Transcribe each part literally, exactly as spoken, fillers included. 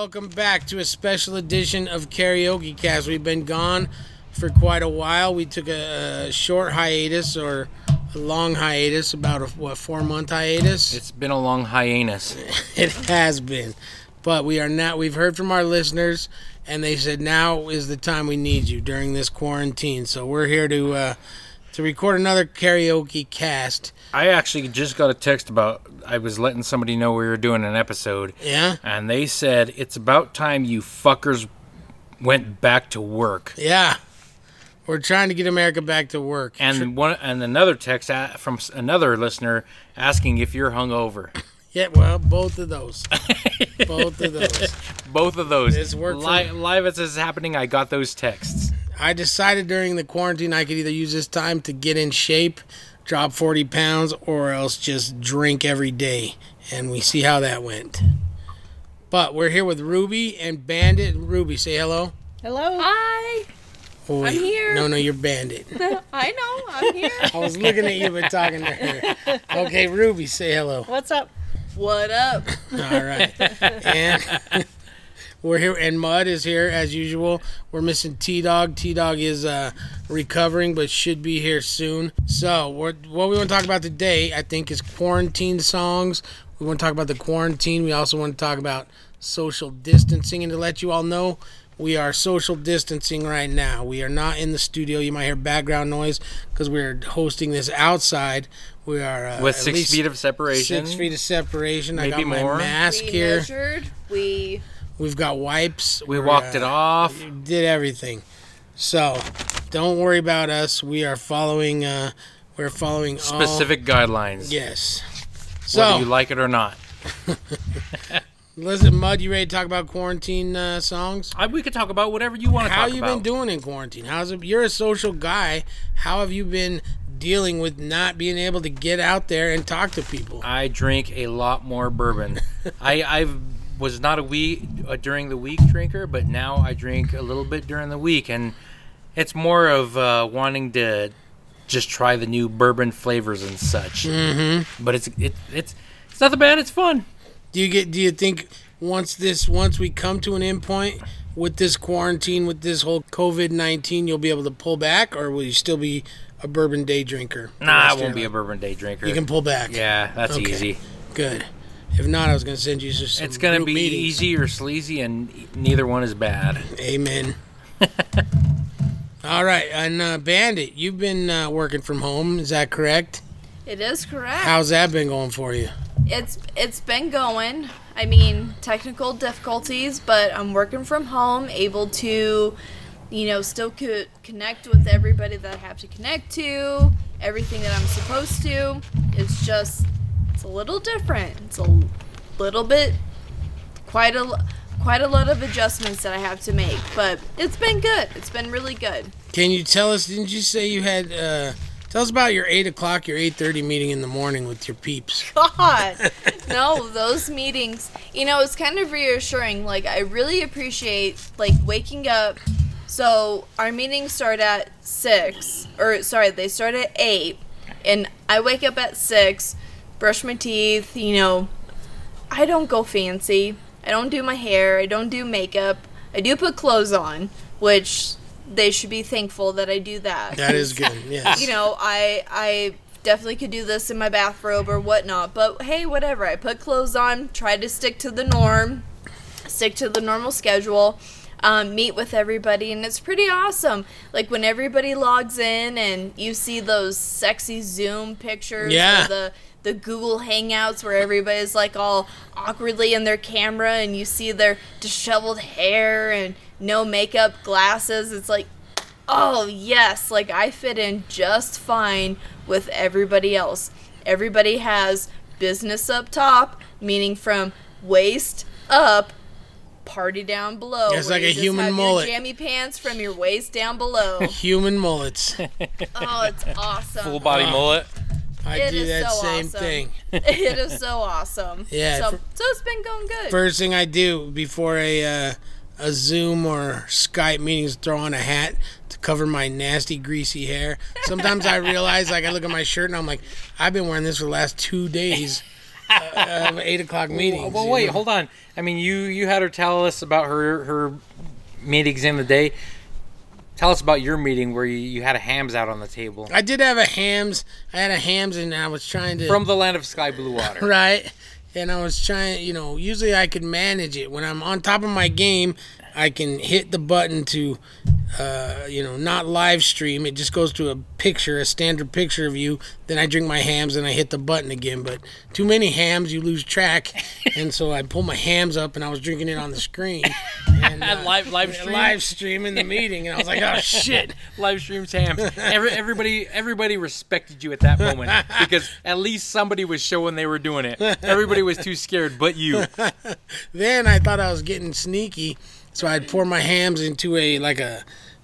welcome back to a special edition of Karaoke Cast. We've been gone for quite a while. We took a short hiatus or a long hiatus, about a what, four-month hiatus. It's been a long hiatus. It has been. But we are now, we've heard from our listeners, and they said now is the time we need you during this quarantine. So we're here to uh, to record another Karaoke Cast. I actually just got a text about, I was letting somebody know we were doing an episode. Yeah. And they said, it's about time you fuckers went back to work. Yeah. We're trying to get America back to work. And Tri- one and another text from another listener asking if you're hungover. Yeah, well, both of those. both of those. Both of those. This worked Li- for- live as this is happening, I got those texts. I decided during the quarantine I could either use this time to get in shape, drop forty pounds, or else just drink every day, and we see how that went. But we're here with Ruby and Bandit. Ruby, say hello. Hello. Hi. Oh, I'm here. No, no, you're Bandit. I know, I'm here. I was looking at you but talking to her. Okay, Ruby, say hello. What's up? What up? All right. And we're here, and Mud is here as usual. We're missing T-Dog. T-Dog is uh, recovering, but should be here soon. So we're, what we want to talk about today, I think, is quarantine songs. We want to talk about the quarantine. We also want to talk about social distancing. And to let you all know, we are social distancing right now. We are not in the studio. You might hear background noise because we're hosting this outside. We are uh, with six at least feet of separation. Six feet of separation. Maybe I got more. My mask we here. Measured. We... We've got wipes. We We're, walked uh, it off. Did everything. So, don't worry about us. We are following. Uh, we're following specific all... guidelines. Yes. So, whether you like it or not. Listen, Mud, you ready to talk about quarantine uh, songs? I, we could talk about whatever you want to talk about. How you been doing in quarantine? How's it? You're a social guy. How have you been dealing with not being able to get out there and talk to people? I drink a lot more bourbon. I, I've. was not a week uh, during the week drinker, but now I drink a little bit during the week, and it's more of uh, wanting to just try the new bourbon flavors and such. Mm-hmm. But it's it, it's it's nothing bad. It's fun. Do you get? Do you think once this once we come to an end point with this quarantine, with this whole COVID nineteen, you'll be able to pull back, or will you still be a bourbon day drinker? Nah, I won't be a bourbon day drinker. You can pull back. Yeah, that's okay. Easy. Good. If not, I was going to send you some. It's going to be meetings. Easy or sleazy, and neither one is bad. Amen. All right, and uh, Bandit, you've been uh, working from home. Is that correct? It is correct. How's that been going for you? It's It's been going. I mean, technical difficulties, but I'm working from home, able to, you know, still co- connect with everybody that I have to connect to, everything that I'm supposed to. It's just... It's a little different. It's a little bit, quite a, quite a lot of adjustments that I have to make, but it's been good. It's been really good. Can you tell us, didn't you say you had, uh, tell us about your eight o'clock, your eight thirty meeting in the morning with your peeps. God, no, those meetings, you know, it's kind of reassuring. Like, I really appreciate, like, waking up. So our meetings start at six, or sorry, they start at eight, and I wake up at six, brush my teeth, you know, I don't go fancy, I don't do my hair, I don't do makeup, I do put clothes on, which they should be thankful that I do that. That is good, yes. You know, I I definitely could do this in my bathrobe or whatnot, but hey, whatever, I put clothes on, try to stick to the norm, stick to the normal schedule, um, meet with everybody, and it's pretty awesome. Like, when everybody logs in and you see those sexy Zoom pictures, yeah, of the... the Google Hangouts where everybody's like all awkwardly in their camera and you see their disheveled hair and no makeup, glasses. It's like, oh yes, like I fit in just fine with everybody else. Everybody has business up top, meaning from waist up, party down below. It's like a human mullet. Your jammy pants from your waist down below. Human mullets. Oh, it's awesome. Full body wow. mullet. I it do that so same awesome. thing. It is so awesome. Yeah. So, for, so it's been going good. First thing I do before a uh, a Zoom or Skype meeting is throw on a hat to cover my nasty, greasy hair. Sometimes I realize, like, I look at my shirt and I'm like, I've been wearing this for the last two days. uh, eight o'clock meetings. Well, well wait, know? hold on. I mean, you, you had her tell us about her her meetings in the day. Tell us about your meeting where you, you had a hams out on the table. I did have a hams. I had a hams, and I was trying to... From the land of sky blue water. Right. And I was trying, you know, usually I could manage it. When I'm on top of my game, I can hit the button to, uh, you know, not live stream. It just goes to a picture, a standard picture of you. Then I drink my hams, and I hit the button again. But too many hams, you lose track. And so I pulled my hams up, and I was drinking it on the screen. And, uh, live live stream live stream in the meeting, and I was like, oh shit, live streams hams. Every, everybody everybody respected you at that moment because at least somebody was showing they were doing it. Everybody was too scared, but you. Then I thought I was getting sneaky, so I'd pour my hams into a like a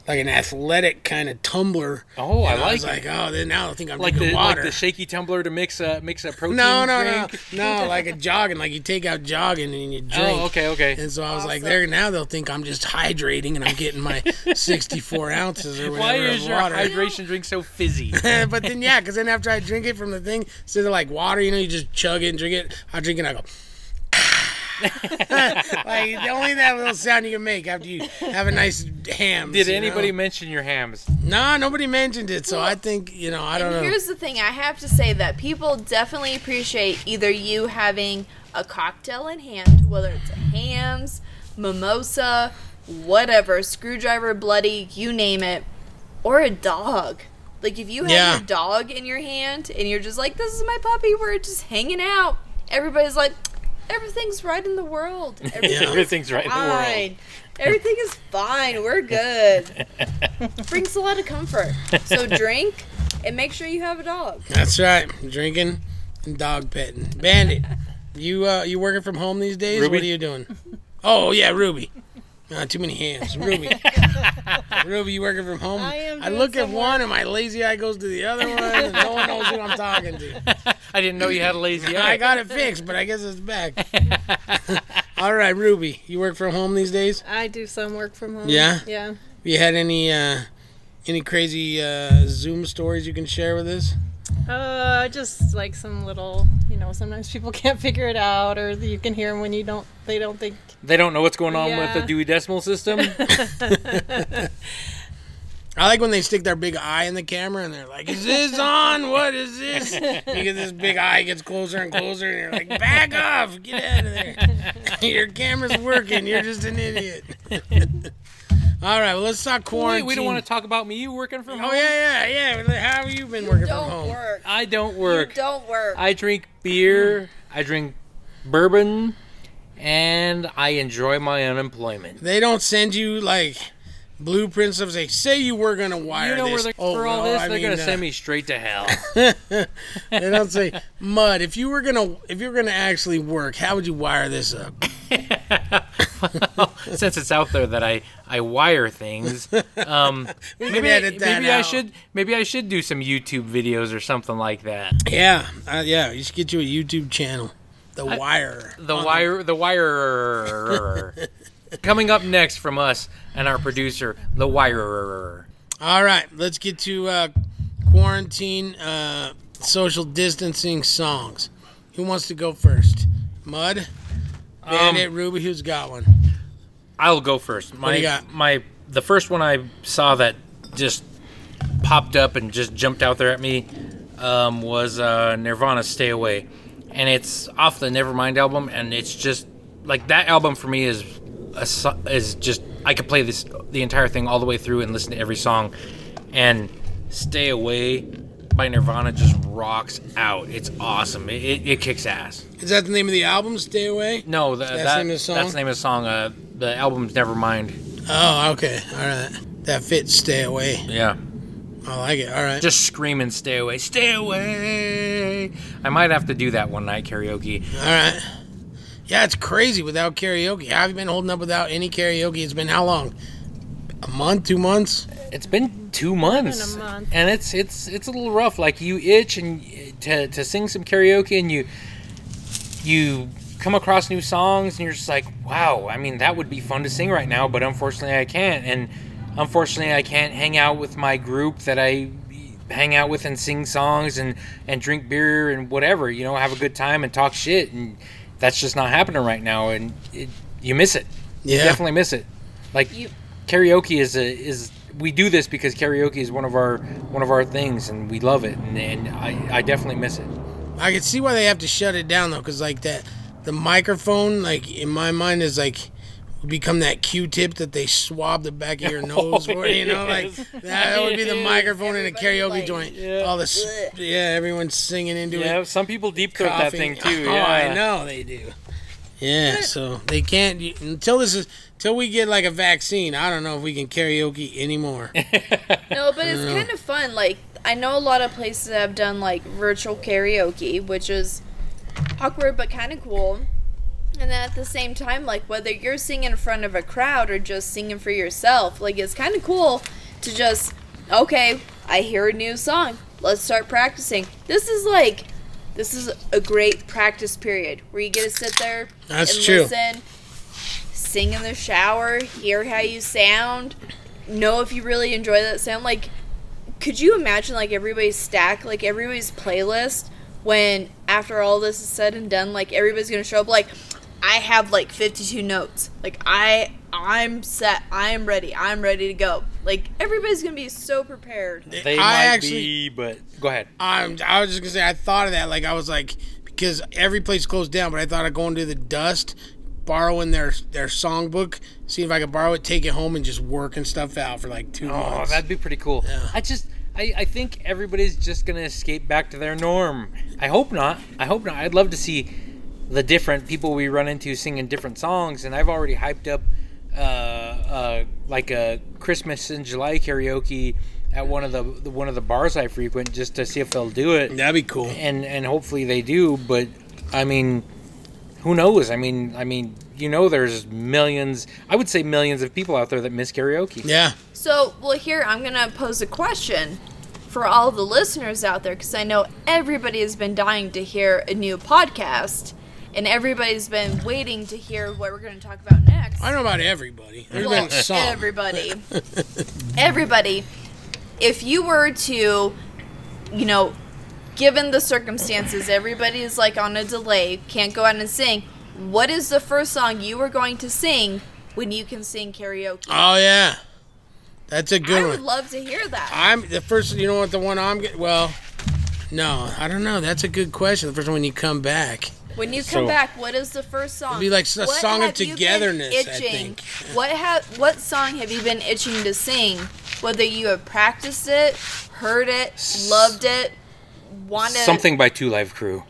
like an athletic kind of tumbler. Oh, I, I like. I was it. like, oh, then now I think I'm like drinking the, water. Like the shaky tumbler to mix a mix a protein. No, no, drink. no, no. Like a jogging, like you take out jogging and you drink. Oh, okay, okay. And so I was awesome. like, there now they'll think I'm just hydrating and I'm getting my sixty-four ounces or whatever. Why is your water. hydration drink so fizzy? But then yeah, because then after I drink it from the thing, so they're like water, you know, you just chug it and drink it. I drink it, and I go. Like only that little sound you can make after you have a nice ham. Did anybody know? mention your hams? No, nobody mentioned it. So well, I think you know. I don't and know. Here's the thing. I have to say that people definitely appreciate either you having a cocktail in hand, whether it's a hams, mimosa, whatever, screwdriver, bloody, you name it, or a dog. Like if you have yeah. your dog in your hand and you're just like, "This is my puppy. We're just hanging out." Everybody's like. Everything's right in the world. Everything's, yeah. Everything's right in the world. Everything is fine. We're good. Brings a lot of comfort. So drink and make sure you have a dog. That's right. Drinking and dog petting. Bandit, you uh, you working from home these days? Ruby? What are you doing? Oh, yeah, Ruby. Uh, too many hands. Ruby. Ruby, you working from home? I am. I look at one and my lazy eye goes to the other one and no one knows who I'm talking to. I didn't know you had a lazy eye. I got it fixed, but I guess it's back. All right, Ruby, you work from home these days? I do some work from home. Yeah? Yeah. Have you had any uh, any crazy uh, Zoom stories you can share with us? Uh, just like some little, you know, sometimes people can't figure it out, or you can hear them when you don't, they don't think. They don't know what's going on yeah. with the Dewey Decimal System? I like when they stick their big eye in the camera and they're like, is this on? What is this? You get this big eye, gets closer and closer, and you're like, back off, get out of there. Your camera's working, you're just an idiot. All right, well, let's talk quarantine. Wait, we don't want to talk about me working from oh, home. Oh, yeah, yeah, yeah. How have you been you working from home? Work. I don't work. You don't work. I drink beer, I drink bourbon, and I enjoy my unemployment. They don't send you, like, blueprints of, say, say you were going to wire this. You know this. where they're oh, for all no, this? I they're going to uh, send me straight to hell. They don't say, Mud, if you were going to if you were going to actually work, how would you wire this up? Well, since it's out there that I, I wire things, um, maybe I, maybe I should maybe I should do some YouTube videos or something like that. Yeah, uh, yeah, you should get you a YouTube channel, The I, Wire, The Wire, The Wire. Coming up next from us and our producer, The Wire. All right, let's get to uh, quarantine uh, social distancing songs. Who wants to go first? Mud. Bandit, um, Ruby, who's got one? I'll go first. My, what do you got? My, the first one I saw that just popped up and just jumped out there at me um, was uh, Nirvana's Stay Away. And it's off the Nevermind album, and it's just, like, that album for me is a, is just, I could play this the entire thing all the way through and listen to every song. And Stay Away by Nirvana just rocks out. It's awesome. It, it, it kicks ass. Is that the name of the album, Stay Away? No, the, that's, that, the name of the song? that's the name of the song. Uh, the album's Nevermind. Oh, okay. All right. That fits Stay Away. Yeah. I like it. All right. Just screaming Stay Away. Stay Away. I might have to do that one night karaoke. All right. Yeah, it's crazy without karaoke. How have you been holding up without any karaoke? It's been how long? A month, two months? It's been two months, it's been a month. and it's it's it's a little rough. Like you itch and to to sing some karaoke, and you you come across new songs, and you're just like, wow. I mean, that would be fun to sing right now, but unfortunately, I can't. And unfortunately, I can't hang out with my group that I hang out with and sing songs and, and drink beer and whatever, you know, have a good time and talk shit. And that's just not happening right now. And it, you miss it. Yeah. You definitely miss it. Like you, karaoke is a, is we do this because karaoke is one of our, one of our things and we love it. And, and I, I definitely miss it. I can see why they have to shut it down though. Cause like that, the microphone, like in my mind is like, become that Q-tip that they swab the back of your nose for, you know, like that would be the microphone in a karaoke like, joint. Yeah. All this, yeah, everyone's singing into yeah, it. Yeah, some people deep throat that thing too. Yeah. Oh, I know they do. Yeah, so they can't until this is until we get like a vaccine. I don't know if we can karaoke anymore. No, but it's kind of fun. Like I know a lot of places have done like virtual karaoke, which is awkward but kind of cool. And then at the same time, like, whether you're singing in front of a crowd or just singing for yourself, like, it's kind of cool to just, okay, I hear a new song. Let's start practicing. This is, like, this is a great practice period where you get to sit there That's and true. listen, sing in the shower, hear how you sound, know if you really enjoy that sound. Like, could you imagine, like, everybody's stack, like, everybody's playlist when, after all this is said and done, like, everybody's going to show up, like... I have like fifty-two notes. Like I, I'm set. I'm ready. I'm ready to go. Like everybody's gonna be so prepared. They I might actually, be, but go ahead. I'm. I was just gonna say. I thought of that. Like I was like, because every place closed down. But I thought of going to the Dust, borrowing their their songbook, see if I could borrow it, take it home, and just working stuff out for like two oh, months. Oh, that'd be pretty cool. Yeah. I just. I, I think everybody's just gonna escape back to their norm. I hope not. I hope not. I'd love to see the different people we run into singing different songs, and I've already hyped up uh, uh, like a Christmas in July karaoke at one of the one of the bars I frequent just to see if they'll do it. That'd be cool, and and hopefully they do. But I mean, who knows? I mean, I mean, you know, there's millions. I would say millions of people out there that miss karaoke. Yeah. So, well, here I'm gonna pose a question for all the listeners out there because I know everybody has been dying to hear a new podcast. And everybody's been waiting to hear what we're going to talk about next. I don't know about everybody. Well, everybody. Everybody. If you were to, you know, given the circumstances, everybody's like on a delay, can't go out and sing. What is the first song you were going to sing when you can sing karaoke? Oh, yeah. That's a good I one. I would love to hear that. I'm the first, you know what, the one I'm getting, well, no, I don't know. That's a good question. The first one when you come back. When you come so, back, what is the first song? It'd be like a what song of togetherness, I think. What have what song have you been itching to sing? Whether you have practiced it, heard it, loved it, wanted something by Two Live Crew.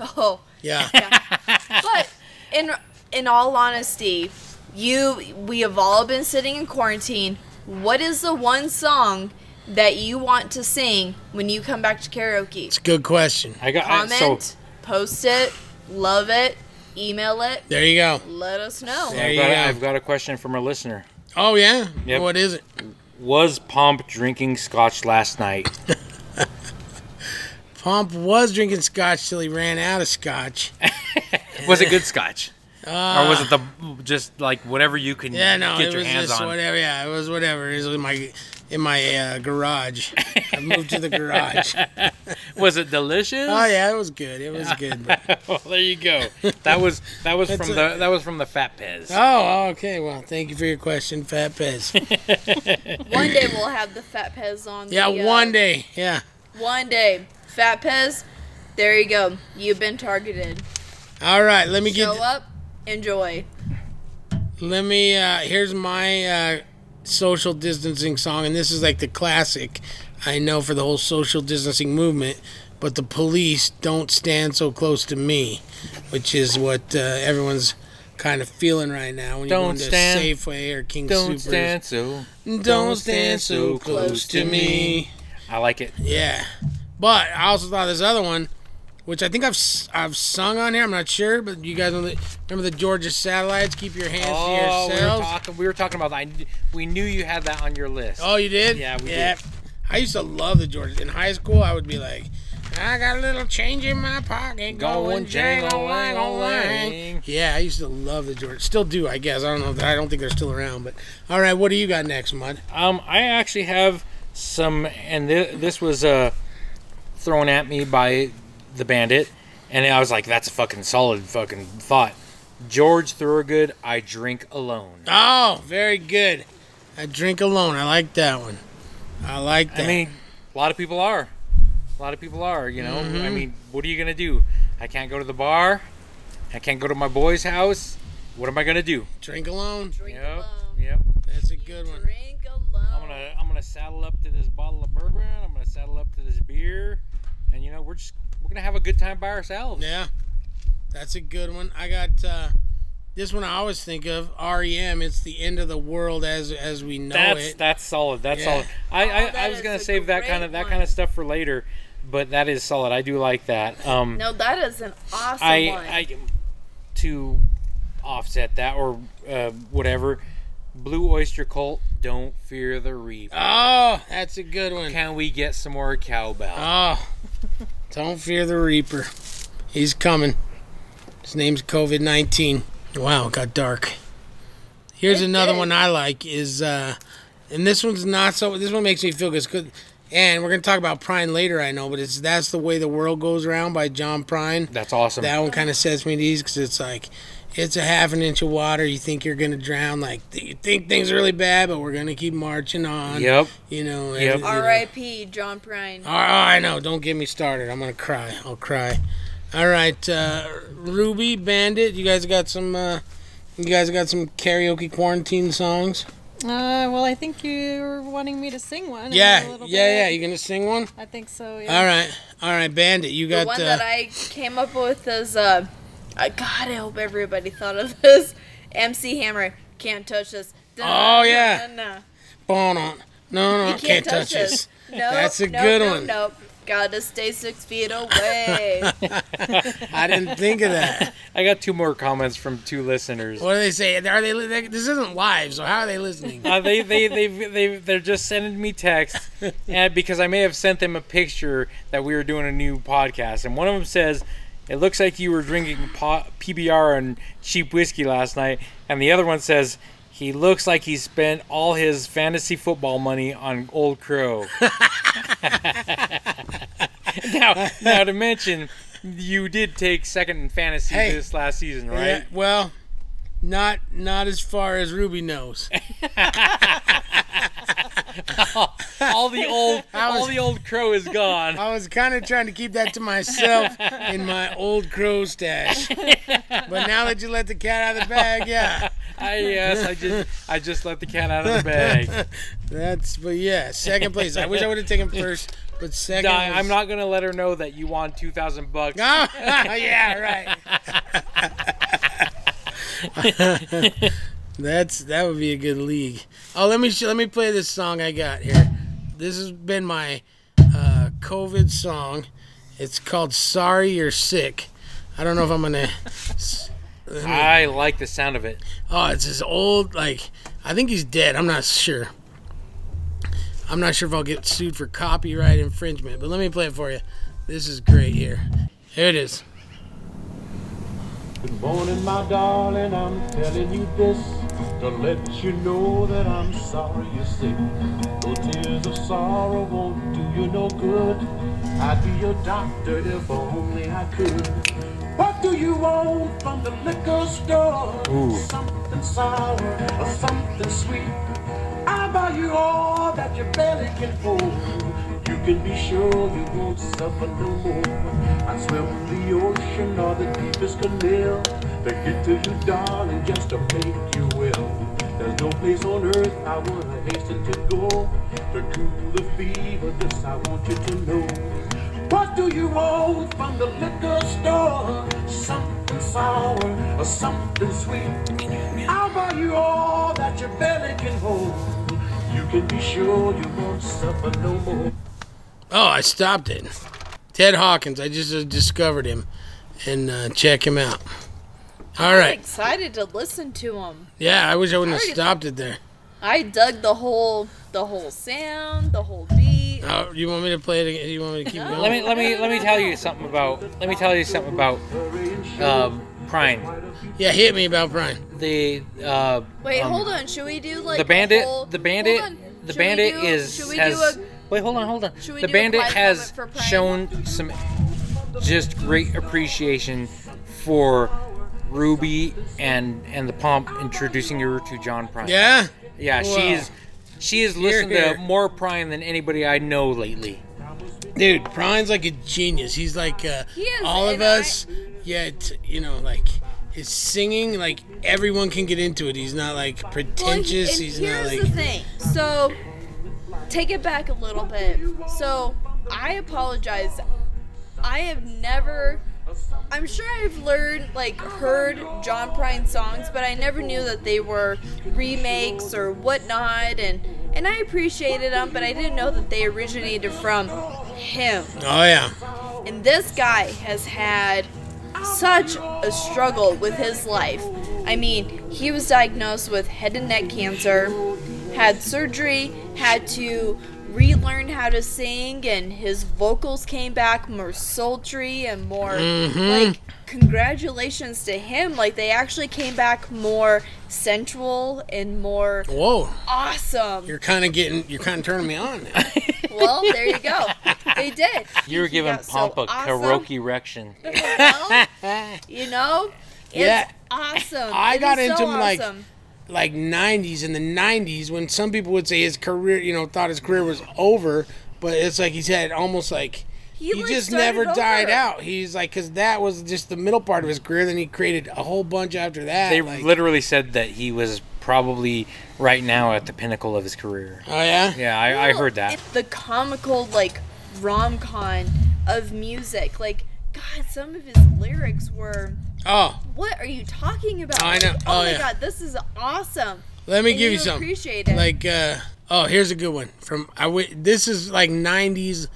Oh, yeah. yeah. But in in all honesty, you we have all been sitting in quarantine. What is the one song that you want to sing when you come back to karaoke? It's a good question. I got comment, I, so, post it. Love it. Email it. There you go. Let us know. There I've, got you go. a, I've got a question from our listener. Oh, yeah? Yep. What is it? Was Pomp drinking scotch last night? Pomp was drinking scotch till he ran out of scotch. Was it good scotch? Uh, or was it the just like whatever you can yeah, no, get your hands on? Yeah, no, it was just whatever. Yeah, it was whatever. It was in my, in my uh, garage. I moved to the garage. Was it delicious? Oh yeah, it was good. It was good. Well, there you go. That was that was from a, the that was from the Fat Pez. Oh, okay. Well, thank you for your question, Fat Pez. One day we'll have the Fat Pez on. Yeah, the, uh, one day. Yeah. One day, Fat Pez. There you go. You've been targeted. All right, let me Show get. Show up. Enjoy. Let me, uh, here's my uh, social distancing song, and this is like the classic, I know, for the whole social distancing movement, but the Police, Don't Stand So Close to Me, which is what uh, everyone's kind of feeling right now when you go into Safeway or King Supers. Don't stand so, don't stand so close to me. I like it. Yeah. But I also thought this other one, which I think I've I've sung on here. I'm not sure, but you guys remember the, remember the Georgia Satellites? Keep your hands oh, to yourselves. We were, talking, we were talking about that. We knew you had that on your list. Oh, you did? Yeah, we yeah. did. I used to love the Georgia. In high school, I would be like, I got a little change in my pocket. Going jang-a-lang-a-lang. Yeah, I used to love the Georgia. Still do, I guess. I don't know. If, I don't think they're still around. But all right, what do you got next, Mud? Um, I actually have some, and th- this was uh, thrown at me by the bandit, and I was like, that's a fucking solid fucking thought. George Thorogood, I Drink Alone. Oh, very good. I Drink Alone. I like that one. I like that. I mean, a lot of people are. A lot of people are, you know. Mm-hmm. I mean, what are you going to do? I can't go to the bar. I can't go to my boy's house. What am I going to do? Drink alone. Drink yep. alone. Yep. That's a good one. Drink alone. I'm going to I'm gonna saddle up to this bottle of bourbon. I'm going to saddle up to this beer. And, you know, we're just we're going to have a good time by ourselves. Yeah. That's a good one. I got uh, this one I always think of, R E M It's the End of the World as as we know that's, it. That's solid. That's yeah. solid. I, oh, I, that I was gonna save that kind of that one. kind of stuff for later, but that is solid. I do like that. Um, no, that is an awesome I, one. I, to offset that or uh, whatever, Blue Oyster Cult, Don't Fear the Reaper. Oh, that's a good one. Can we get some more cowbell? Oh, Don't Fear the Reaper. He's coming. His name's COVID nineteen. Wow, it got dark. Here's it another did. one I like is, uh, and this one's not so, this one makes me feel good. And we're going to talk about Prine later, I know, but it's That's the Way the World Goes Around by John Prine. That's awesome. That one kind of sets me to ease because it's like, it's a half an inch of water. You think you're going to drown. Like, you think things are really bad, but we're going to keep marching on. Yep. You know. Yep. You know. R I P John Prine. Oh, I know. Don't get me started. I'm going to cry. I'll cry. All right, uh, Ruby, Bandit, you guys got some. Uh, you guys got some karaoke quarantine songs. Uh, well, I think you're wanting me to sing one. Yeah, yeah, bit. yeah. You gonna sing one? I think so. Yeah. All right, all right, Bandit, you got. The one uh, that I came up with is. Uh, I God, I hope everybody thought of this. M C Hammer, Can't Touch This. Dun, oh yeah. Dun, dun, dun. No, no, no, can't touch this. Nope, that's a nope, good nope, one. Nope. Gotta stay six feet away. I didn't think of that. I got two more comments from two listeners. What do they say? Are they? they this isn't live, so how are they listening? Uh, they they they they they're just sending me texts, and because I may have sent them a picture that we were doing a new podcast, and one of them says, "It looks like you were drinking P B R and cheap whiskey last night," and the other one says, "He looks like he spent all his fantasy football money on Old Crow." now, now to mention, you did take second in fantasy hey, this last season, right? Yeah, well, not not as far as Ruby knows. all, all the old, was, all the Old Crow is gone. I was kind of trying to keep that to myself in my Old Crow stash, but now that you let the cat out of the bag, yeah. I, yes, I just I just let the cat out of the bag. That's but yeah, second place. I wish I would have taken first, but second. No, was... I'm not gonna let her know that you won two thousand bucks. Oh, yeah, right. That's that would be a good league. Oh, let me sh- let me play this song I got here. This has been my uh, COVID song. It's called "Sorry You're Sick." I don't know if I'm gonna. I, mean, I like the sound of it. Oh, it's this old, like, I think he's dead. I'm not sure. I'm not sure if I'll get sued for copyright infringement, but let me play it for you. This is great here. Here it is. Good morning, my darling. I'm telling you this to let you know that I'm sorry you're sick. No tears of sorrow won't do you no good. I'd be your doctor if only I could. What do you want from the liquor store? Ooh. Something sour or something sweet. I'll buy you all that your belly can hold. You can be sure you won't suffer no more. I swim the ocean or the deepest canal. They get to you, darling, just to make you well. There's no place on earth I would hasten to go. To cool the fever, this I want you to know. What do you want from the liquor store? Something sour or something sweet. I'll buy you all that your belly can hold. You can be sure you won't suffer no more. Oh, I stopped it. Ted Hawkins, I just discovered him. And uh, check him out. All right. I'm excited to listen to him. Yeah, I wish I wouldn't I have stopped it there. I dug the whole, the whole sound, the whole beat. Oh, you want me to play it again? You want me to keep going? Let me let me let me tell you something about let me tell you something about uh, Prine. Yeah, hit me about Prine. The uh, wait, um, hold on. Should we do like the bandit? The, whole, the bandit. Hold on. the should bandit do, is has. A, wait, hold on, hold on. The bandit has shown some just great appreciation for Ruby and and the Pump introducing her to John Prine. Yeah, yeah, Whoa. she's she has listened here, here. to more Prine than anybody I know lately. Dude, Prine's like a genius. He's like uh, he is, all of us. I... Yet you know, like his singing, like everyone can get into it. He's not like pretentious. Well, he, he's not like. Here's the thing. So, take it back a little bit. So, I apologize. I have never. I'm sure I've learned, like, heard John Prine songs, but I never knew that they were remakes or whatnot, and and I appreciated them, but I didn't know that they originated from him. Oh yeah. And this guy has had such a struggle with his life. I mean, he was diagnosed with head and neck cancer, had surgery, had to relearned how to sing, and his vocals came back more sultry and more mm-hmm. like, congratulations to him, like they actually came back more sensual and more whoa awesome. You're kind of getting you're kind of turning me on now. Well, there you go. They did. You were giving Pomp so a awesome. karaoke erection. Well, you know, it's yeah. awesome. I it got into so like awesome. like nineties in the nineties when some people would say his career, you know, thought his career was over, but it's like he's had almost like he, he like just never over. died out. He's like, because that was just the middle part of his career. Then he created a whole bunch after that. They like, literally said that he was probably right now at the pinnacle of his career. Oh yeah, yeah, I, well, I heard that. It's the comical like rom-com of music. Like, God, some of his lyrics were. Oh. What are you talking about? Oh, I know. Like, oh, oh my yeah. God, this is awesome. Let me and give you some. Appreciate it. Like, uh, oh, here's a good one from I. W- this is like nineties.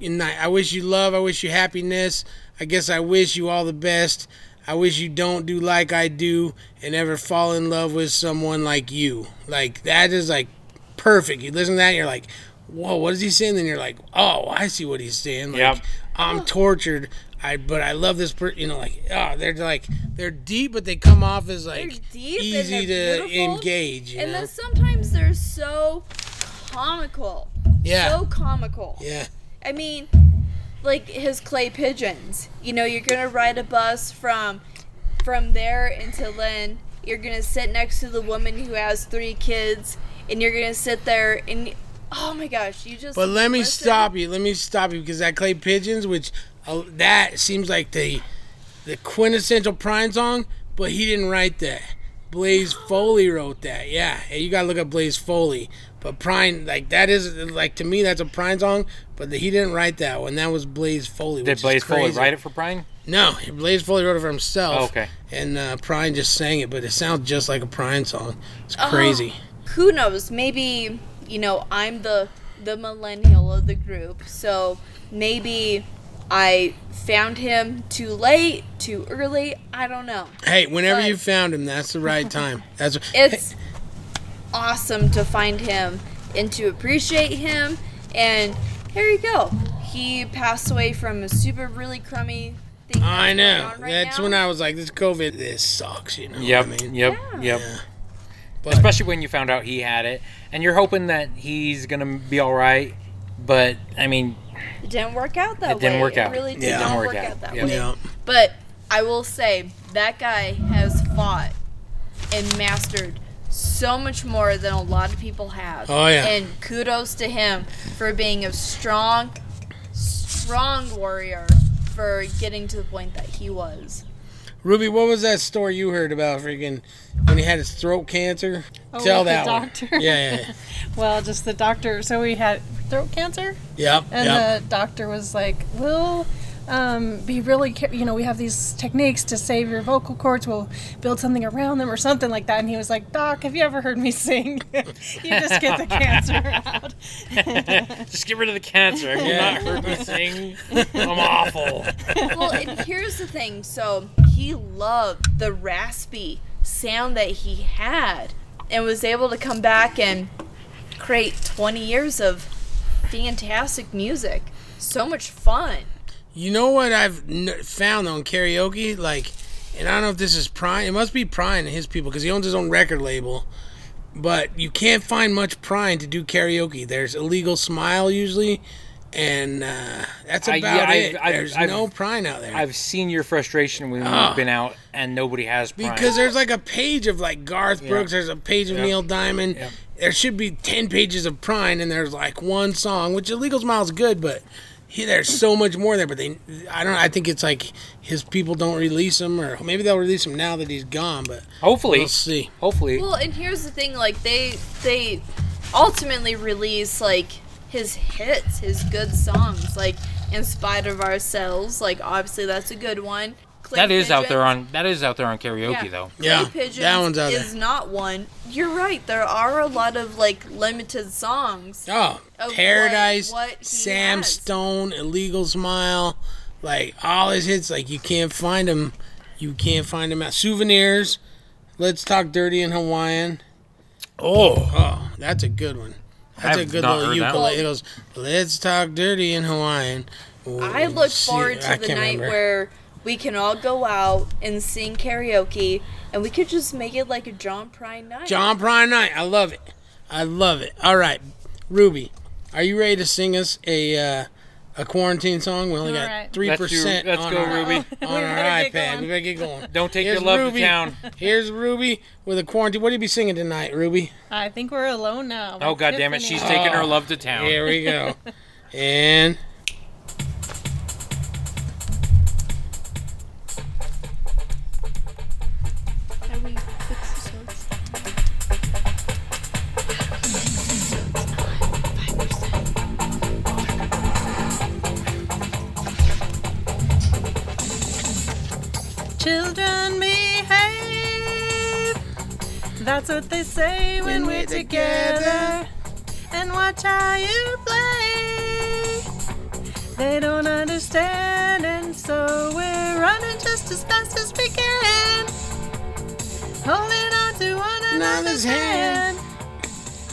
In ni- I wish you love. I wish you happiness. I guess I wish you all the best. I wish you don't do like I do and ever fall in love with someone like you. Like that is like perfect. You listen to that, and you're like, whoa, what is he saying? Then you're like, oh, I see what he's saying. Like, yep. I'm oh. tortured. I, but I love this, per- you know, like, oh, they're like, they're deep, but they come off as like they're deep easy and they're to beautiful. engage. You and know? Then sometimes they're so comical. Yeah. So comical. Yeah. I mean, like his Clay Pigeons. You know, you're going to ride a bus from from there into Lynn. You're going to sit next to the woman who has three kids, and you're going to sit there and, oh my gosh, you just. But let me listen. stop you. Let me stop you because that Clay Pigeons, which. Uh, that seems like the the quintessential Prine song, but he didn't write that. Blaze Foley wrote that. Yeah, hey, you gotta look up Blaze Foley. But Prine, like that is like to me that's a Prine song, but the, he didn't write that one. That was Blaze Foley. Did Blaze Foley write it for Prine? No, Blaze Foley wrote it for himself. Oh, okay. And uh, Prine just sang it, but it sounds just like a Prine song. It's crazy. Uh, who knows? Maybe you know I'm the the millennial of the group, so maybe. I found him too late, too early. I don't know. Hey, whenever but, you found him, that's the right time. That's what, it's hey. awesome to find him and to appreciate him. And here you go. He passed away from a super really crummy thing. I know. Right that's now. When I was like, this COVID, this sucks. You know. Yep. What I mean? Yep. Yeah. Yep. Yeah. But, especially when you found out he had it, and you're hoping that he's gonna be all right. But I mean. It didn't work out that way. It didn't way. work out. It really did yeah. not work, work out, out that yeah. way. Yeah. But I will say that guy has fought and mastered so much more than a lot of people have. Oh, yeah. And kudos to him for being a strong, strong warrior for getting to the point that he was. Ruby, what was that story you heard about freaking when he had his throat cancer? Oh, Tell that the doctor. One. Yeah, yeah, yeah. Well, just the doctor. So we had throat cancer. Yep. And yep. the doctor was like, "We'll um, be really, care- you know, we have these techniques to save your vocal cords. We'll build something around them or something like that." And he was like, "Doc, have you ever heard me sing? You just get the cancer out. Just get rid of the cancer. Have you not heard me sing? I'm awful." Well, and here's the thing. So. He loved the raspy sound that he had and was able to come back and create twenty years of fantastic music. So much fun. You know what I've found on karaoke? Like, and I don't know if this is Prine. It must be Prine and his people because he owns his own record label. But you can't find much Prine to do karaoke. There's Illegal Smile usually, and uh, that's about I, yeah, I've, it. I've, there's I've, no Prine out there. I've seen your frustration when oh. we've been out and nobody has Prine. Because there's like a page of like Garth yeah. Brooks, there's a page of yeah. Neil Diamond. Yeah. There should be ten pages of Prine, and there's like one song, which Illegal Smile is good, but he, there's so much more there. But they, I don't. I think it's like his people don't release him, or maybe they'll release him now that he's gone. But hopefully, we'll see. Hopefully. Well, and here's the thing: like they, they, ultimately release like his hits, his good songs, like In Spite of Ourselves. Like obviously, that's a good one. Clay that Pigeons. is out there on that is out there on karaoke yeah. though. Clay yeah, Pigeons that one's out there. Is not one. You're right. There are a lot of like limited songs. Oh, Paradise, what, what Sam has. Stone, Illegal Smile, like all his hits. Like you can't find them. You can't find them at Souvenirs. Let's Talk Dirty in Hawaiian. Oh, oh, that's a good one. That's I've a good not little ukulele. It goes, Let's Talk Dirty in Hawaiian. Ooh, I look forward to the night remember. where we can all go out and sing karaoke, and we could just make it like a John Prine night. John Prine night. I love it. I love it. All right, Ruby, are you ready to sing us a uh, a quarantine song? We only all got right. three percent Let's on go, our, Ruby. on our iPad. We better get going. Don't take Here's your love Ruby. to town. Here's Ruby with a quarantine. What do you be singing tonight, Ruby? I think we're alone now. Oh, God damn it. She's oh, taking her love to town. Here we go. And... Children behave, that's what they say when, when we're together. together. And watch how you play. They don't understand, and so we're running just as fast as we can, holding on to one another's hand,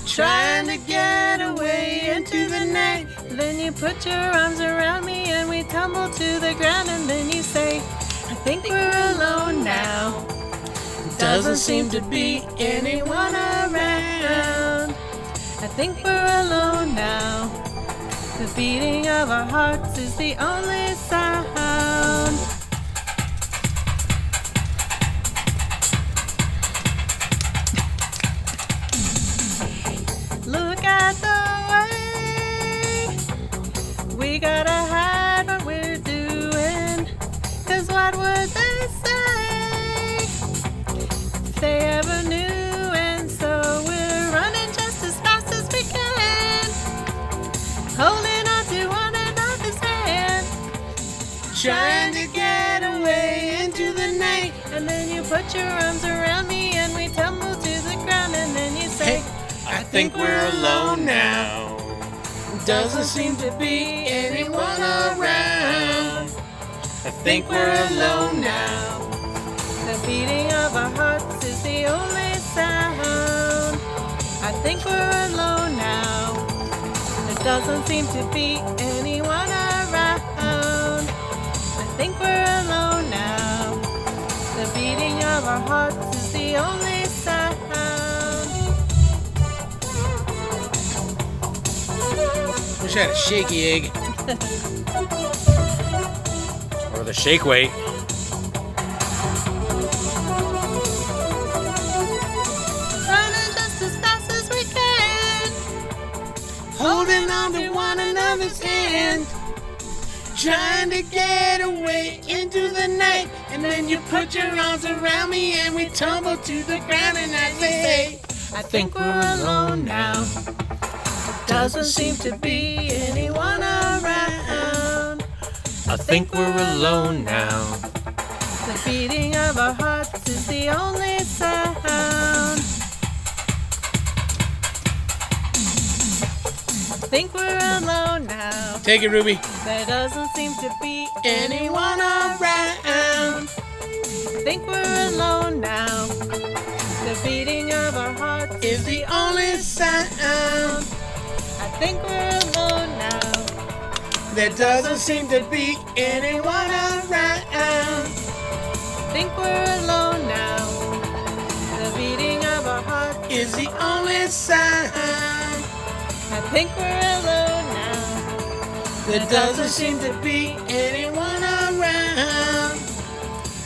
trying to get away into the night. Then you put your arms around me and we tumble to the ground, and then you say, I think we're alone now. Doesn't seem to be anyone around. I think we're alone now. The beating of our hearts is the only sound. Look at the way we gotta hide what we're doing. Cause what would they say if they ever knew? And so we're running just as fast as we can, holding on to one another's hand, trying to get away into the night. And then you put your arms around me and we tumble to the ground, and then you say, hey, I think, think we're alone now. Doesn't seem to be anyone around. I think we're alone now. The beating of our hearts is the only sound. I think we're alone now. There doesn't seem to be anyone around. I think we're alone now. The beating of our hearts is the only sound. Wish I had a shaky egg. Or the shake weight. Running just as fast as we can, holding on to one another's hand, trying to get away into the night. And then you put your arms around me and we tumble to the ground, and I say, I think we're alone now. Doesn't seem to be anyone around. I think we're alone now. The beating of our hearts is the only sound. I think we're alone now. Take it, Ruby. There doesn't seem to be anyone around. I think we're alone now. The beating of our hearts is the only sound. I think we're alone now. There doesn't seem to be anyone around. I think we're alone now. The beating of our heart is the only sign. I think we're alone now. There doesn't seem to be anyone around.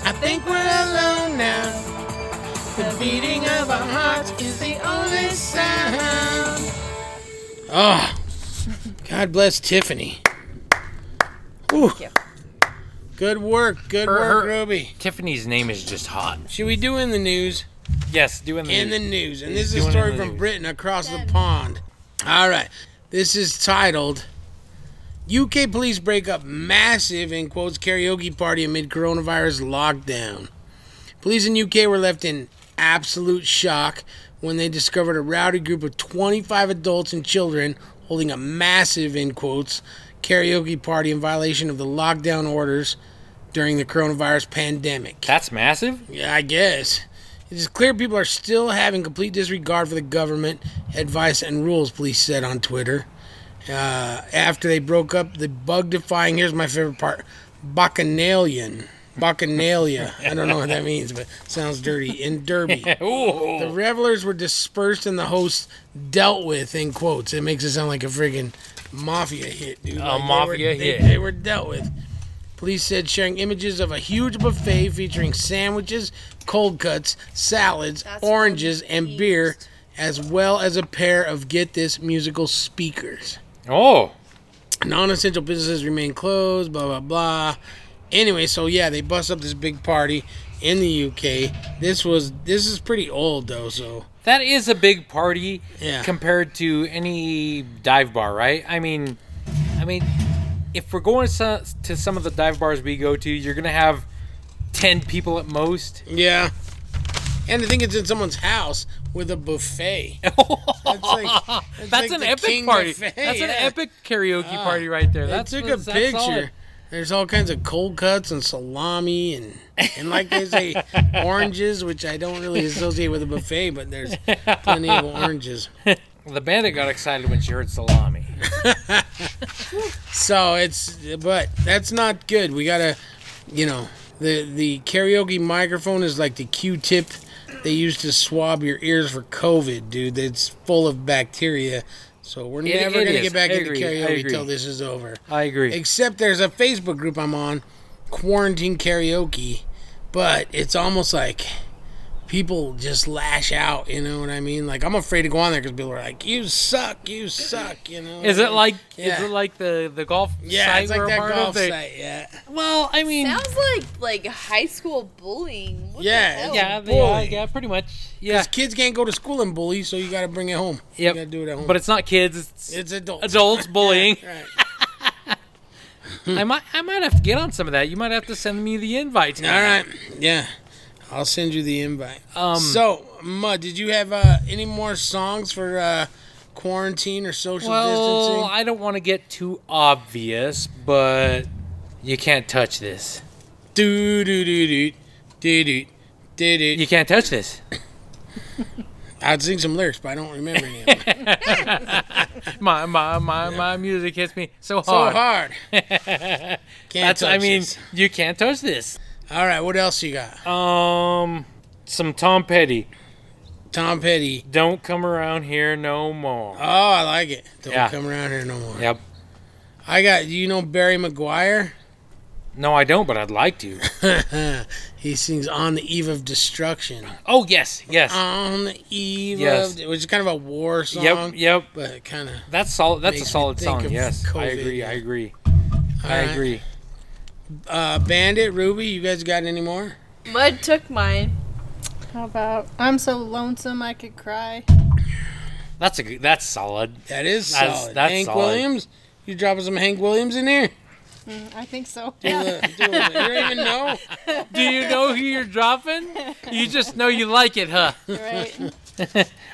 I think we're alone now. The beating of our hearts is the only sound. Oh, God bless Tiffany. Ooh. Thank you. Good work, good her, work, her, Ruby. Tiffany's name is just hot. Should we do in the news? Yes, do in the in news. In the news. And this is a story from Britain across the pond. All right. This is titled, U K Police Break Up Massive, in quotes, Karaoke Party Amid Coronavirus Lockdown. Police in U K were left in absolute shock when they discovered a rowdy group of twenty-five adults and children holding a massive, in quotes, karaoke party in violation of the lockdown orders during the coronavirus pandemic. That's massive? Yeah, I guess. It is clear people are still having complete disregard for the government, advice, and rules, police said on Twitter. Uh, after they broke up the bug-defying, here's my favorite part, bacchanalian. Bacchanalia. I don't know what that means, but it sounds dirty. In Derby. The revelers were dispersed and the hosts dealt with, in quotes. It makes it sound like a friggin' mafia hit, dude. A like mafia they were, hit. They, they were dealt with. Police said, sharing images of a huge buffet featuring sandwiches, cold cuts, salads, That's oranges, and beer, as well as a pair of, get this, musical speakers. Oh. Non-essential businesses remain closed, blah, blah, blah. Anyway, so yeah, they bust up this big party in the U K. This was this is pretty old though, so that is a big party yeah. compared to any dive bar, right? I mean, I mean, if we're going to some of the dive bars we go to, you're gonna have ten people at most. Yeah, and I think it's in someone's house with a buffet. that's like that's, that's like an epic King party. Buffet. That's yeah. an epic karaoke uh, party right there. That took a that's picture. Solid. There's all kinds of cold cuts and salami and, and like they say, oranges, which I don't really associate with a buffet, but there's plenty of oranges. The bandit got excited when she heard salami. So it's, but that's not good. We got to, you know, the, the karaoke microphone is like the Q-tip they used to swab your ears for COVID, dude. It's full of bacteria. So we're it, never going to get back into karaoke until this is over. I agree. Except there's a Facebook group I'm on, Quarantine Karaoke, but it's almost like people just lash out, you know what I mean? Like, I'm afraid to go on there because people are like, you suck, you suck, you know? Is it like yeah. is it like the, the golf yeah, site? Yeah, it's like that golf site, they, yeah. Well, I mean... Sounds like like high school bullying. What yeah, yeah, they, bullying. yeah, pretty much. Yeah, because kids can't go to school and bully, so you got to bring it home. Yep. You got to do it at home. But it's not kids, it's, it's adults. Adults bullying. Yeah, right. I, might, I might have to get on some of that. You might have to send me the invite. All right, yeah. I'll send you the invite. Um, so, Ma, did you have uh, any more songs for uh, quarantine or social well, distancing? Well, I don't want to get too obvious, but you can't touch this. Do do do do do do do do. You can't touch this. I'd sing some lyrics, but I don't remember any of them. my my my yeah. my music hits me so hard. So hard. Can't That's, touch I mean, this. You can't touch this. All right, what else you got? Um, some Tom Petty. Tom Petty. Don't come around here no more. Oh, I like it. Don't yeah. come around here no more. Yep. I got, do you know Barry McGuire? No, I don't, but I'd like to. He sings On the Eve of Destruction. Oh, yes, yes. On the Eve yes. of, which is kind of a war song. Yep, yep. But kind of. That's solid. That's a solid song, yes. COVID. I agree, I agree. All I right. agree. Uh, Bandit, Ruby, you guys got any more? Mud took mine. How about I'm so lonesome I could cry? That's a good, that's solid. That is that's, solid. That's Hank solid. Williams, you dropping some Hank Williams in there? Mm, I think so. Do, yeah. do, do, you don't even know. Do you know who you're dropping? You just know you like it, huh? Right.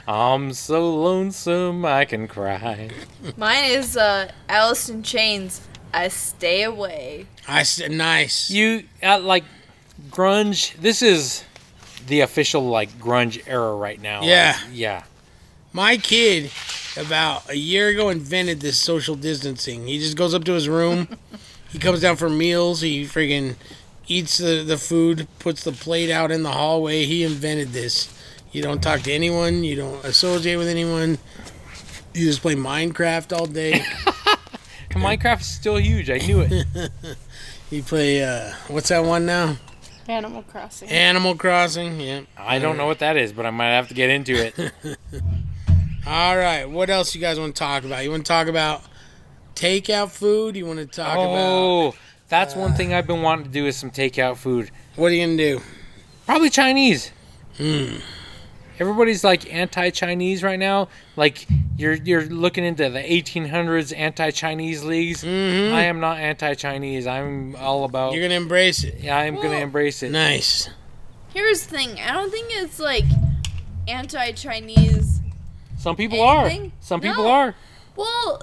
I'm so lonesome I can cry. Mine is uh, Alice in Chains. I stay away. I said nice. You uh, like grunge. This is the official like grunge era right now. Yeah, like, yeah. My kid about a year ago invented this social distancing. He just goes up to his room. He comes down for meals. He friggin' eats the the food. Puts the plate out in the hallway. He invented this. You don't talk to anyone. You don't associate with anyone. You just play Minecraft all day. Minecraft is still huge. I knew it. You play, uh, what's that one now? Animal Crossing. Animal Crossing, yeah. I don't know what that is, but I might have to get into it. All right. What else you guys want to talk about? You want to talk about takeout food? You want to talk oh, about... Oh, that's uh, one thing I've been wanting to do is some takeout food. What are you going to do? Probably Chinese. Hmm. Everybody's like anti-Chinese right now. Like you're you're looking into the eighteen hundreds anti-Chinese leagues. Mm-hmm. I am not anti-Chinese. I'm all about. You're gonna embrace it. Yeah, I'm well, gonna embrace it. Nice. Here's the thing. I don't think it's like anti-Chinese. Some people anything. are. Some people no. are. Well,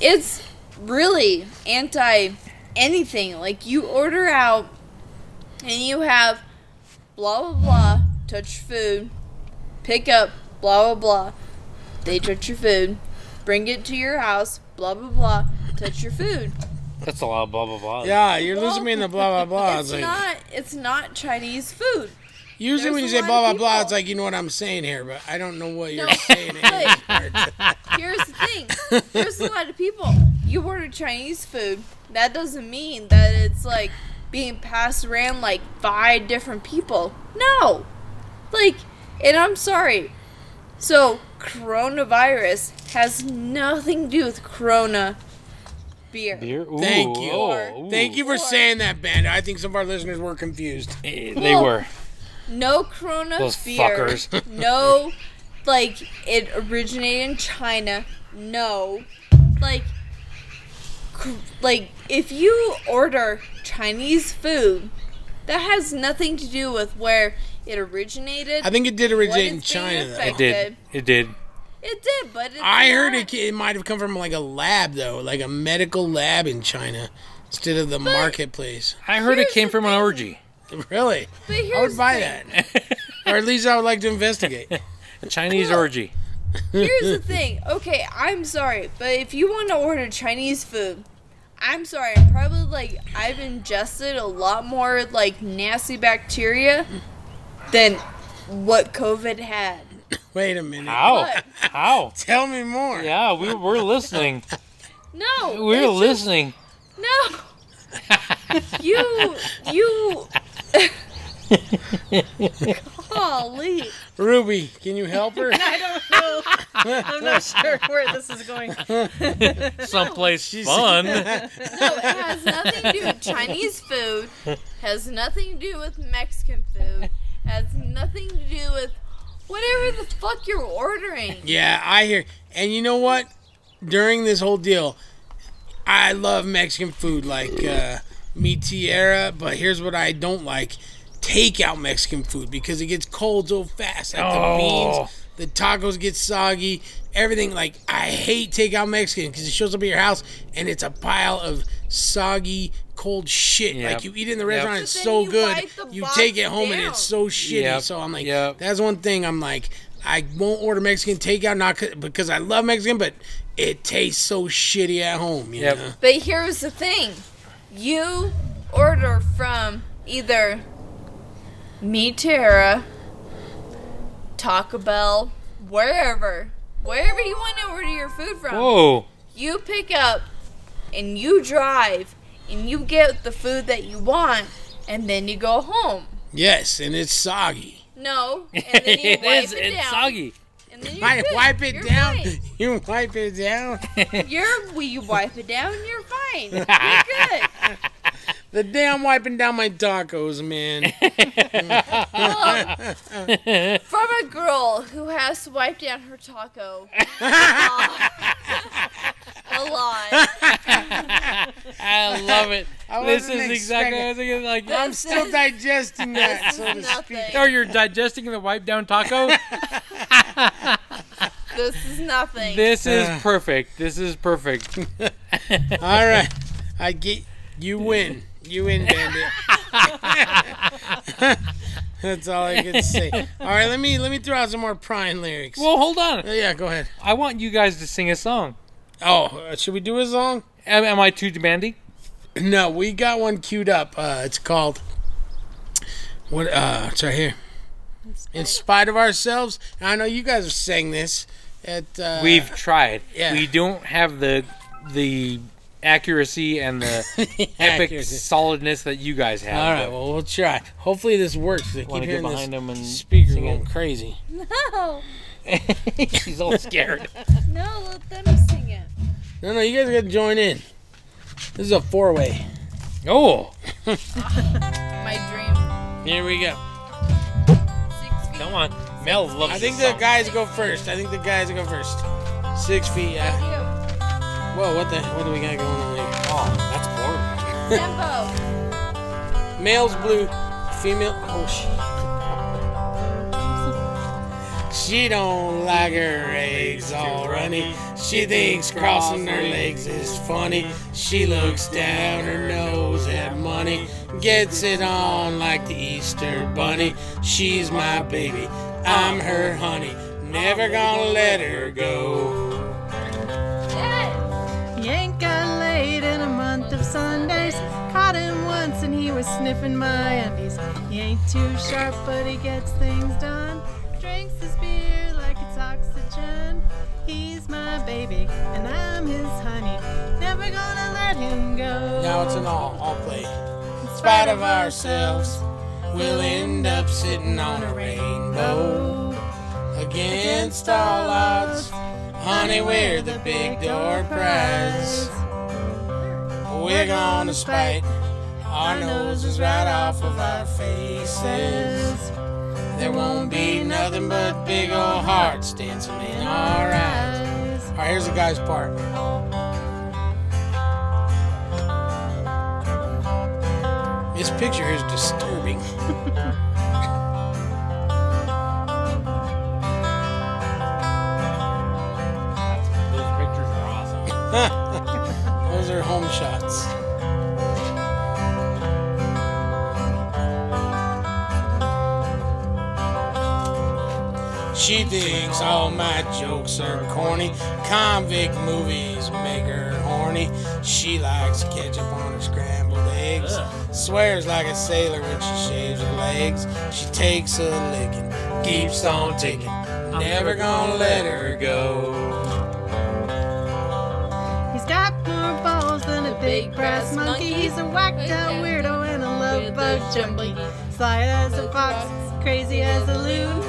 it's really anti anything. Like you order out, and you have blah blah blah. Touch food. Pick up, blah, blah, blah. They touch your food. Bring it to your house, blah, blah, blah. Touch your food. That's a lot of blah, blah, blah. Yeah, you're well, losing me in the blah, blah, blah. It's, it's like, not It's not Chinese food. Usually There's when you say blah, blah, blah, it's like, you know what I'm saying here, but I don't know what you're no, saying. Like, here's the thing. There's a lot of people. You order Chinese food. That doesn't mean that it's, like, being passed around, like, five different people. No. Like... And I'm sorry. So, coronavirus has nothing to do with Corona beer. Beer? Ooh. Thank you. Oh, ooh. Thank you for or, saying that, Banda. I think some of our listeners were confused. They well, were. No Corona Those beer. Fuckers. No, like, it originated in China. No. Like, cr- like, if you order Chinese food, that has nothing to do with where... It originated. I think it did originate in China, though. It did. It did. It did, but it I heard it, it might have come from, like, a lab, though. Like, a medical lab in China instead of the but marketplace. I heard it came from thing. an orgy. Really? But here's I would buy that. Or at least I would like to investigate. A Chinese well, orgy. Here's the thing. Okay, I'm sorry, but if you want to order Chinese food, I'm sorry. I'm probably, like, I've ingested a lot more, like, nasty bacteria... than what COVID had. Wait a minute. How? What? How? Tell me more. Yeah, we, we're listening. No. We're listening. No. you, you. Golly. Ruby, can you help her? I don't know. I'm not sure where this is going. Someplace no. fun. No, it has nothing to do with Chinese food. Has nothing to do with Mexican food. Has nothing to do with whatever the fuck you're ordering. Yeah, I hear. And you know what? During this whole deal, I love Mexican food like uh, Mi Tierra, but here's what I don't like. Takeout Mexican food because it gets cold so fast. Like oh. the beans, the tacos get soggy, everything. Like, I hate takeout Mexican because it shows up at your house and it's a pile of soggy, cold shit. Yep. Like, you eat it in the restaurant, yep. it's so you good. You take it home down. and it's so shitty. Yep. So I'm like, yep. that's one thing. I'm like, I won't order Mexican takeout, not because I love Mexican, but it tastes so shitty at home. You yep. know? But here's the thing. You order from either Mi Tierra, Taco Bell, wherever. Wherever you want to order your food from. Whoa. You pick up and you drive and you get the food that you want, and then you go home. Yes, and it's soggy. No, and then you wipe it, is, it it's down. It's soggy. And then you're good. Wipe it you're down. Fine. You wipe it down. You're, you wipe it down, you're fine. You're good. The damn wiping down my tacos, man. Well, from a girl who has to wipe down her taco. A lot. I love it. I this is exactly what I was thinking. Like, this I'm still is, digesting that, so to nothing. speak. Oh, you're digesting the wipe down taco? This is nothing. This is uh, perfect. This is perfect. All right. I get... You win. You win, Bandit. That's all I can say. All right, let me let me throw out some more Prine lyrics. Well, hold on. Uh, yeah, go ahead. I want you guys to sing a song. Oh, uh, should we do a song? Am, am I too demanding? No, we got one queued up. Uh, it's called... What? Uh, it's right here. In spite, in spite of ourselves. And I know you guys are saying this. At, uh, We've tried. Yeah. We don't have the the accuracy and the epic accuracy. Solidness that you guys have. All right, well, we'll try. Hopefully this works. I keep hearing behind this them and speaker going crazy. No. She's all scared. No, let them sing it. No, no, you guys got to join in. This is a four-way. Oh. My dream. Here we go. Come on. Mel loves I think the song. guys go first. I think the guys go first. Six feet. Uh, whoa, what the? What do we got going on here? Oh, that's boring. Tempo. Male's blue. Female. Oh, shit. She don't like her eggs all runny. She thinks crossing her legs is funny. She looks down her nose at money. Gets it on like the Easter Bunny. She's my baby. I'm her honey, never gonna let her go. Yanka laid in a month of Sundays. Caught him once and he was sniffing my undies. He ain't too sharp, but he gets things done. Drinks his beer like it's oxygen. He's my baby and I'm his honey, never gonna let him go. Now it's an all, all play. In spite of ourselves, we'll end up sitting on a rainbow. Against all odds, honey, we're the big door prize. We're gonna spite our noses right off of our faces. There won't be nothing but big old hearts dancing in our eyes. All right, here's the guy's part. This picture is disturbing. Those pictures are awesome. Those are home shots. She thinks all my jokes are corny. Convict movies make her horny. She likes ketchup on her scrambled eggs. Ugh. Swears like a sailor when she shaves her legs. She takes a licking, keeps on ticking. Never gonna let her go. He's got more balls than a big brass monkey. He's a whacked out weirdo and a love bug junkie. Sly as a fox, crazy as a loon.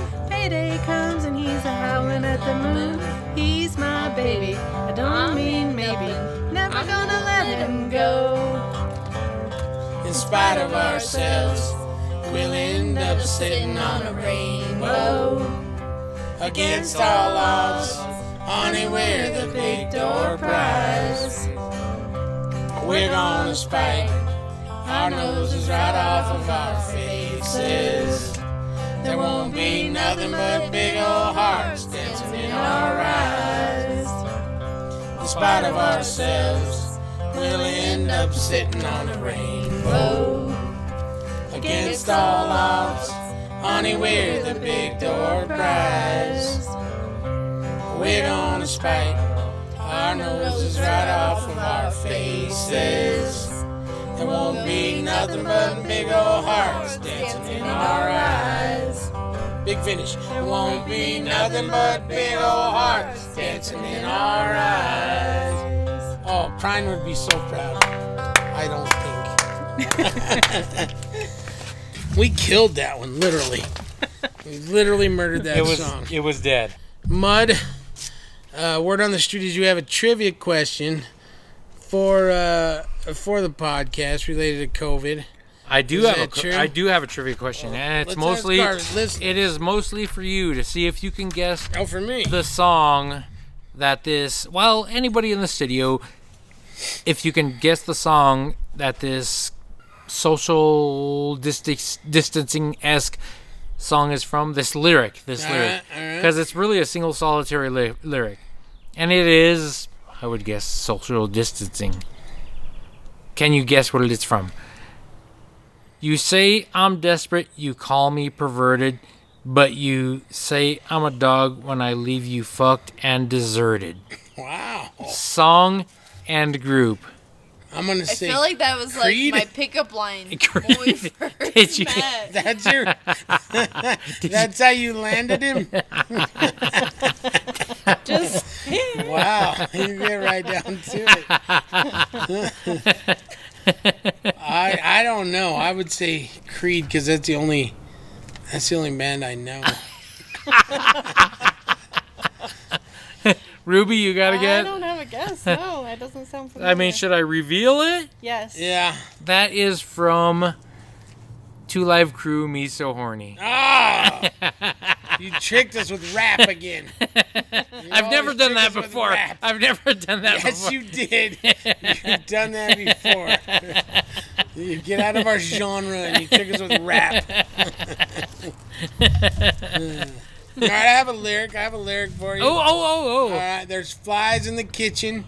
Day comes and he's a-howling at the moon. He's my baby, I don't mean maybe. Never gonna let him go. In spite of ourselves, we'll end up sitting on a rainbow. Against all odds, honey, we're the big door prize. We're gonna spike our noses right off of our faces. There won't be nothing but big old hearts dancing in our eyes. In spite of ourselves, we'll end up sitting on a rainbow. Against all odds, honey, we're the big door prize. We're gonna spite our noses right off of our faces. There won't be nothing but big old hearts dancing in our eyes. Big finish. There won't be nothing but big old hearts dancing in our eyes. Oh, Prine would be so proud. I don't think. We killed that one, literally. We literally murdered that it was, song. It was dead. Mud, uh, word on the street is you have a trivia question for... Uh, For the podcast related to COVID, I do have a true? I do have a trivia question, well, and it's mostly it is mostly for you to see if you can guess. Oh, for me, the song that this well anybody in the studio, if you can guess the song that this social dist- distancing-esque song is from. This lyric, this all lyric, because right, right. It's really a single solitary ly- lyric, and it is, I would guess, social distancing. Can you guess what it's from? You say I'm desperate, you call me perverted, but you say I'm a dog when I leave you fucked and deserted. Wow. Song and group. I'm gonna say. I feel like that was Creed? like my pickup line. Creed. When we first Did you? Met. That's your. That's you? how you landed him. Just. Wow, you get right down to it. I I don't know. I would say Creed because that's the only that's the only band I know. Ruby, you got to get? I don't have a guess. No, that doesn't sound familiar. I mean, should I reveal it? Yes. Yeah. That is from Two Live Crew, Me So Horny. Oh! You tricked us with rap again. I've never done that before. I've never done that before. Yes, you did. You've done that before. You get out of our genre and you trick us with rap. All right, I have a lyric. I have a lyric for you. Oh, oh, oh, oh. All right, there's flies in the kitchen.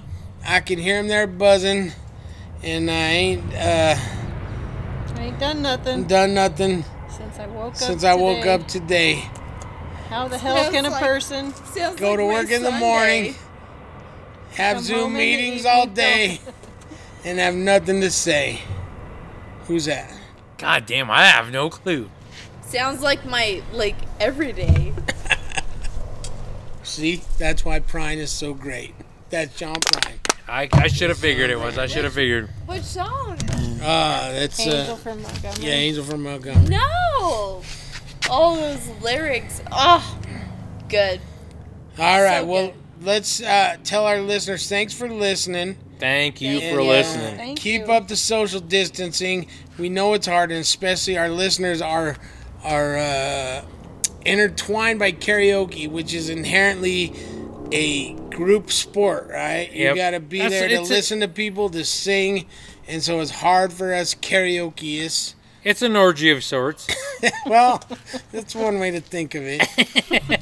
I can hear them there buzzing. And I ain't, uh... I ain't done nothing. Done nothing. Since I woke up today. Since I woke up today. How the hell can a person go to work in the morning, have Zoom meetings all day, and have nothing to say? Who's that? God damn, I have no clue. Sounds like my, like, everyday. See, that's why Prine is so great. That's John Prine. I, I should have figured it was. I should have figured. What song? Ah, uh, that's uh, Angel from Montgomery. Yeah, Angel from Montgomery. No, all those lyrics. Oh, good. All right. So well, good. let's uh, tell our listeners thanks for listening. Thank you and, for uh, listening. Thank Keep you. up the social distancing. We know it's hard, and especially our listeners are are uh, intertwined by karaoke, which is inherently a group sport, right? Yep. You got to be That's, there to listen a, to people, to sing, and so it's hard for us karaokeists. It's an orgy of sorts. Well, that's one way to think of it.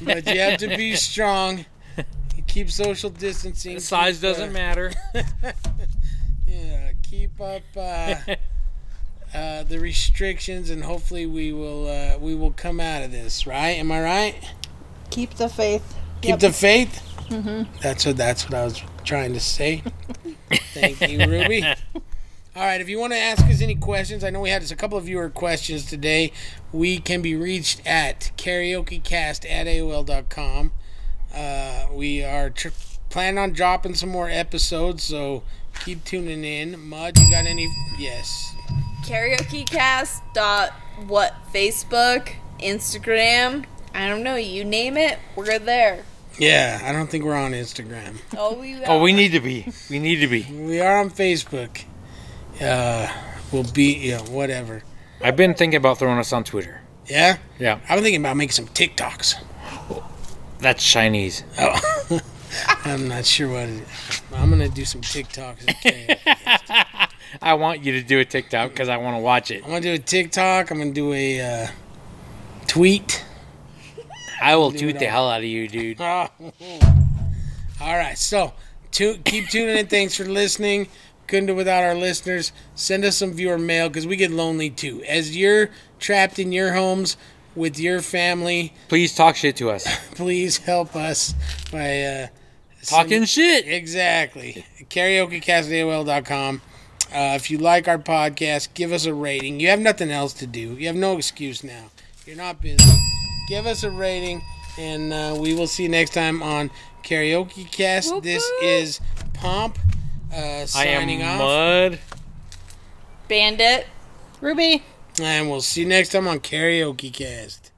But you have to be strong. You keep social distancing. The size keep, doesn't uh, matter. Yeah, keep up uh, uh, the restrictions, and hopefully we will uh, we will come out of this, right? Am I right? Keep the faith. Keep yep. the faith. Mm-hmm. That's what that's what I was trying to say. Thank you, Ruby. All right, if you want to ask us any questions, I know we had just a couple of viewer questions today. We can be reached at karaoke cast at A O L dot com. Uh, we are tr- planning on dropping some more episodes, so keep tuning in. Mud, you got any? Yes. KaraokeCast. Dot what? Facebook, Instagram. I don't know. You name it, we're there. Yeah, I don't think we're on Instagram. Oh, we are. Oh, we need to be. We need to be. We are on Facebook. Uh, we'll be, yeah, whatever. I've been thinking about throwing us on Twitter. Yeah? Yeah. I've been thinking about making some TikToks. Oh, that's Chinese. Oh. I'm not sure what it is. I'm going to do some TikToks. Okay. I want you to do a TikTok because I want to watch it. I'm going to do a TikTok. I'm going to do a uh, tweet. I will toot the hell out of you, dude. All right, so to, keep tuning in. Thanks for listening. Couldn't do without our listeners. Send us some viewer mail because we get lonely too. As you're trapped in your homes with your family, please talk shit to us. Please help us by uh, talking some, shit. Exactly. karaoke cast at A O L dot com. Uh, if you like our podcast, give us a rating. You have nothing else to do. You have no excuse now. You're not busy. Give us a rating, and uh, we will see you next time on Karaoke Cast. Woo-hoo. This is Pomp uh, signing off. I am Mud. Bandit. Ruby. And we'll see you next time on Karaoke Cast.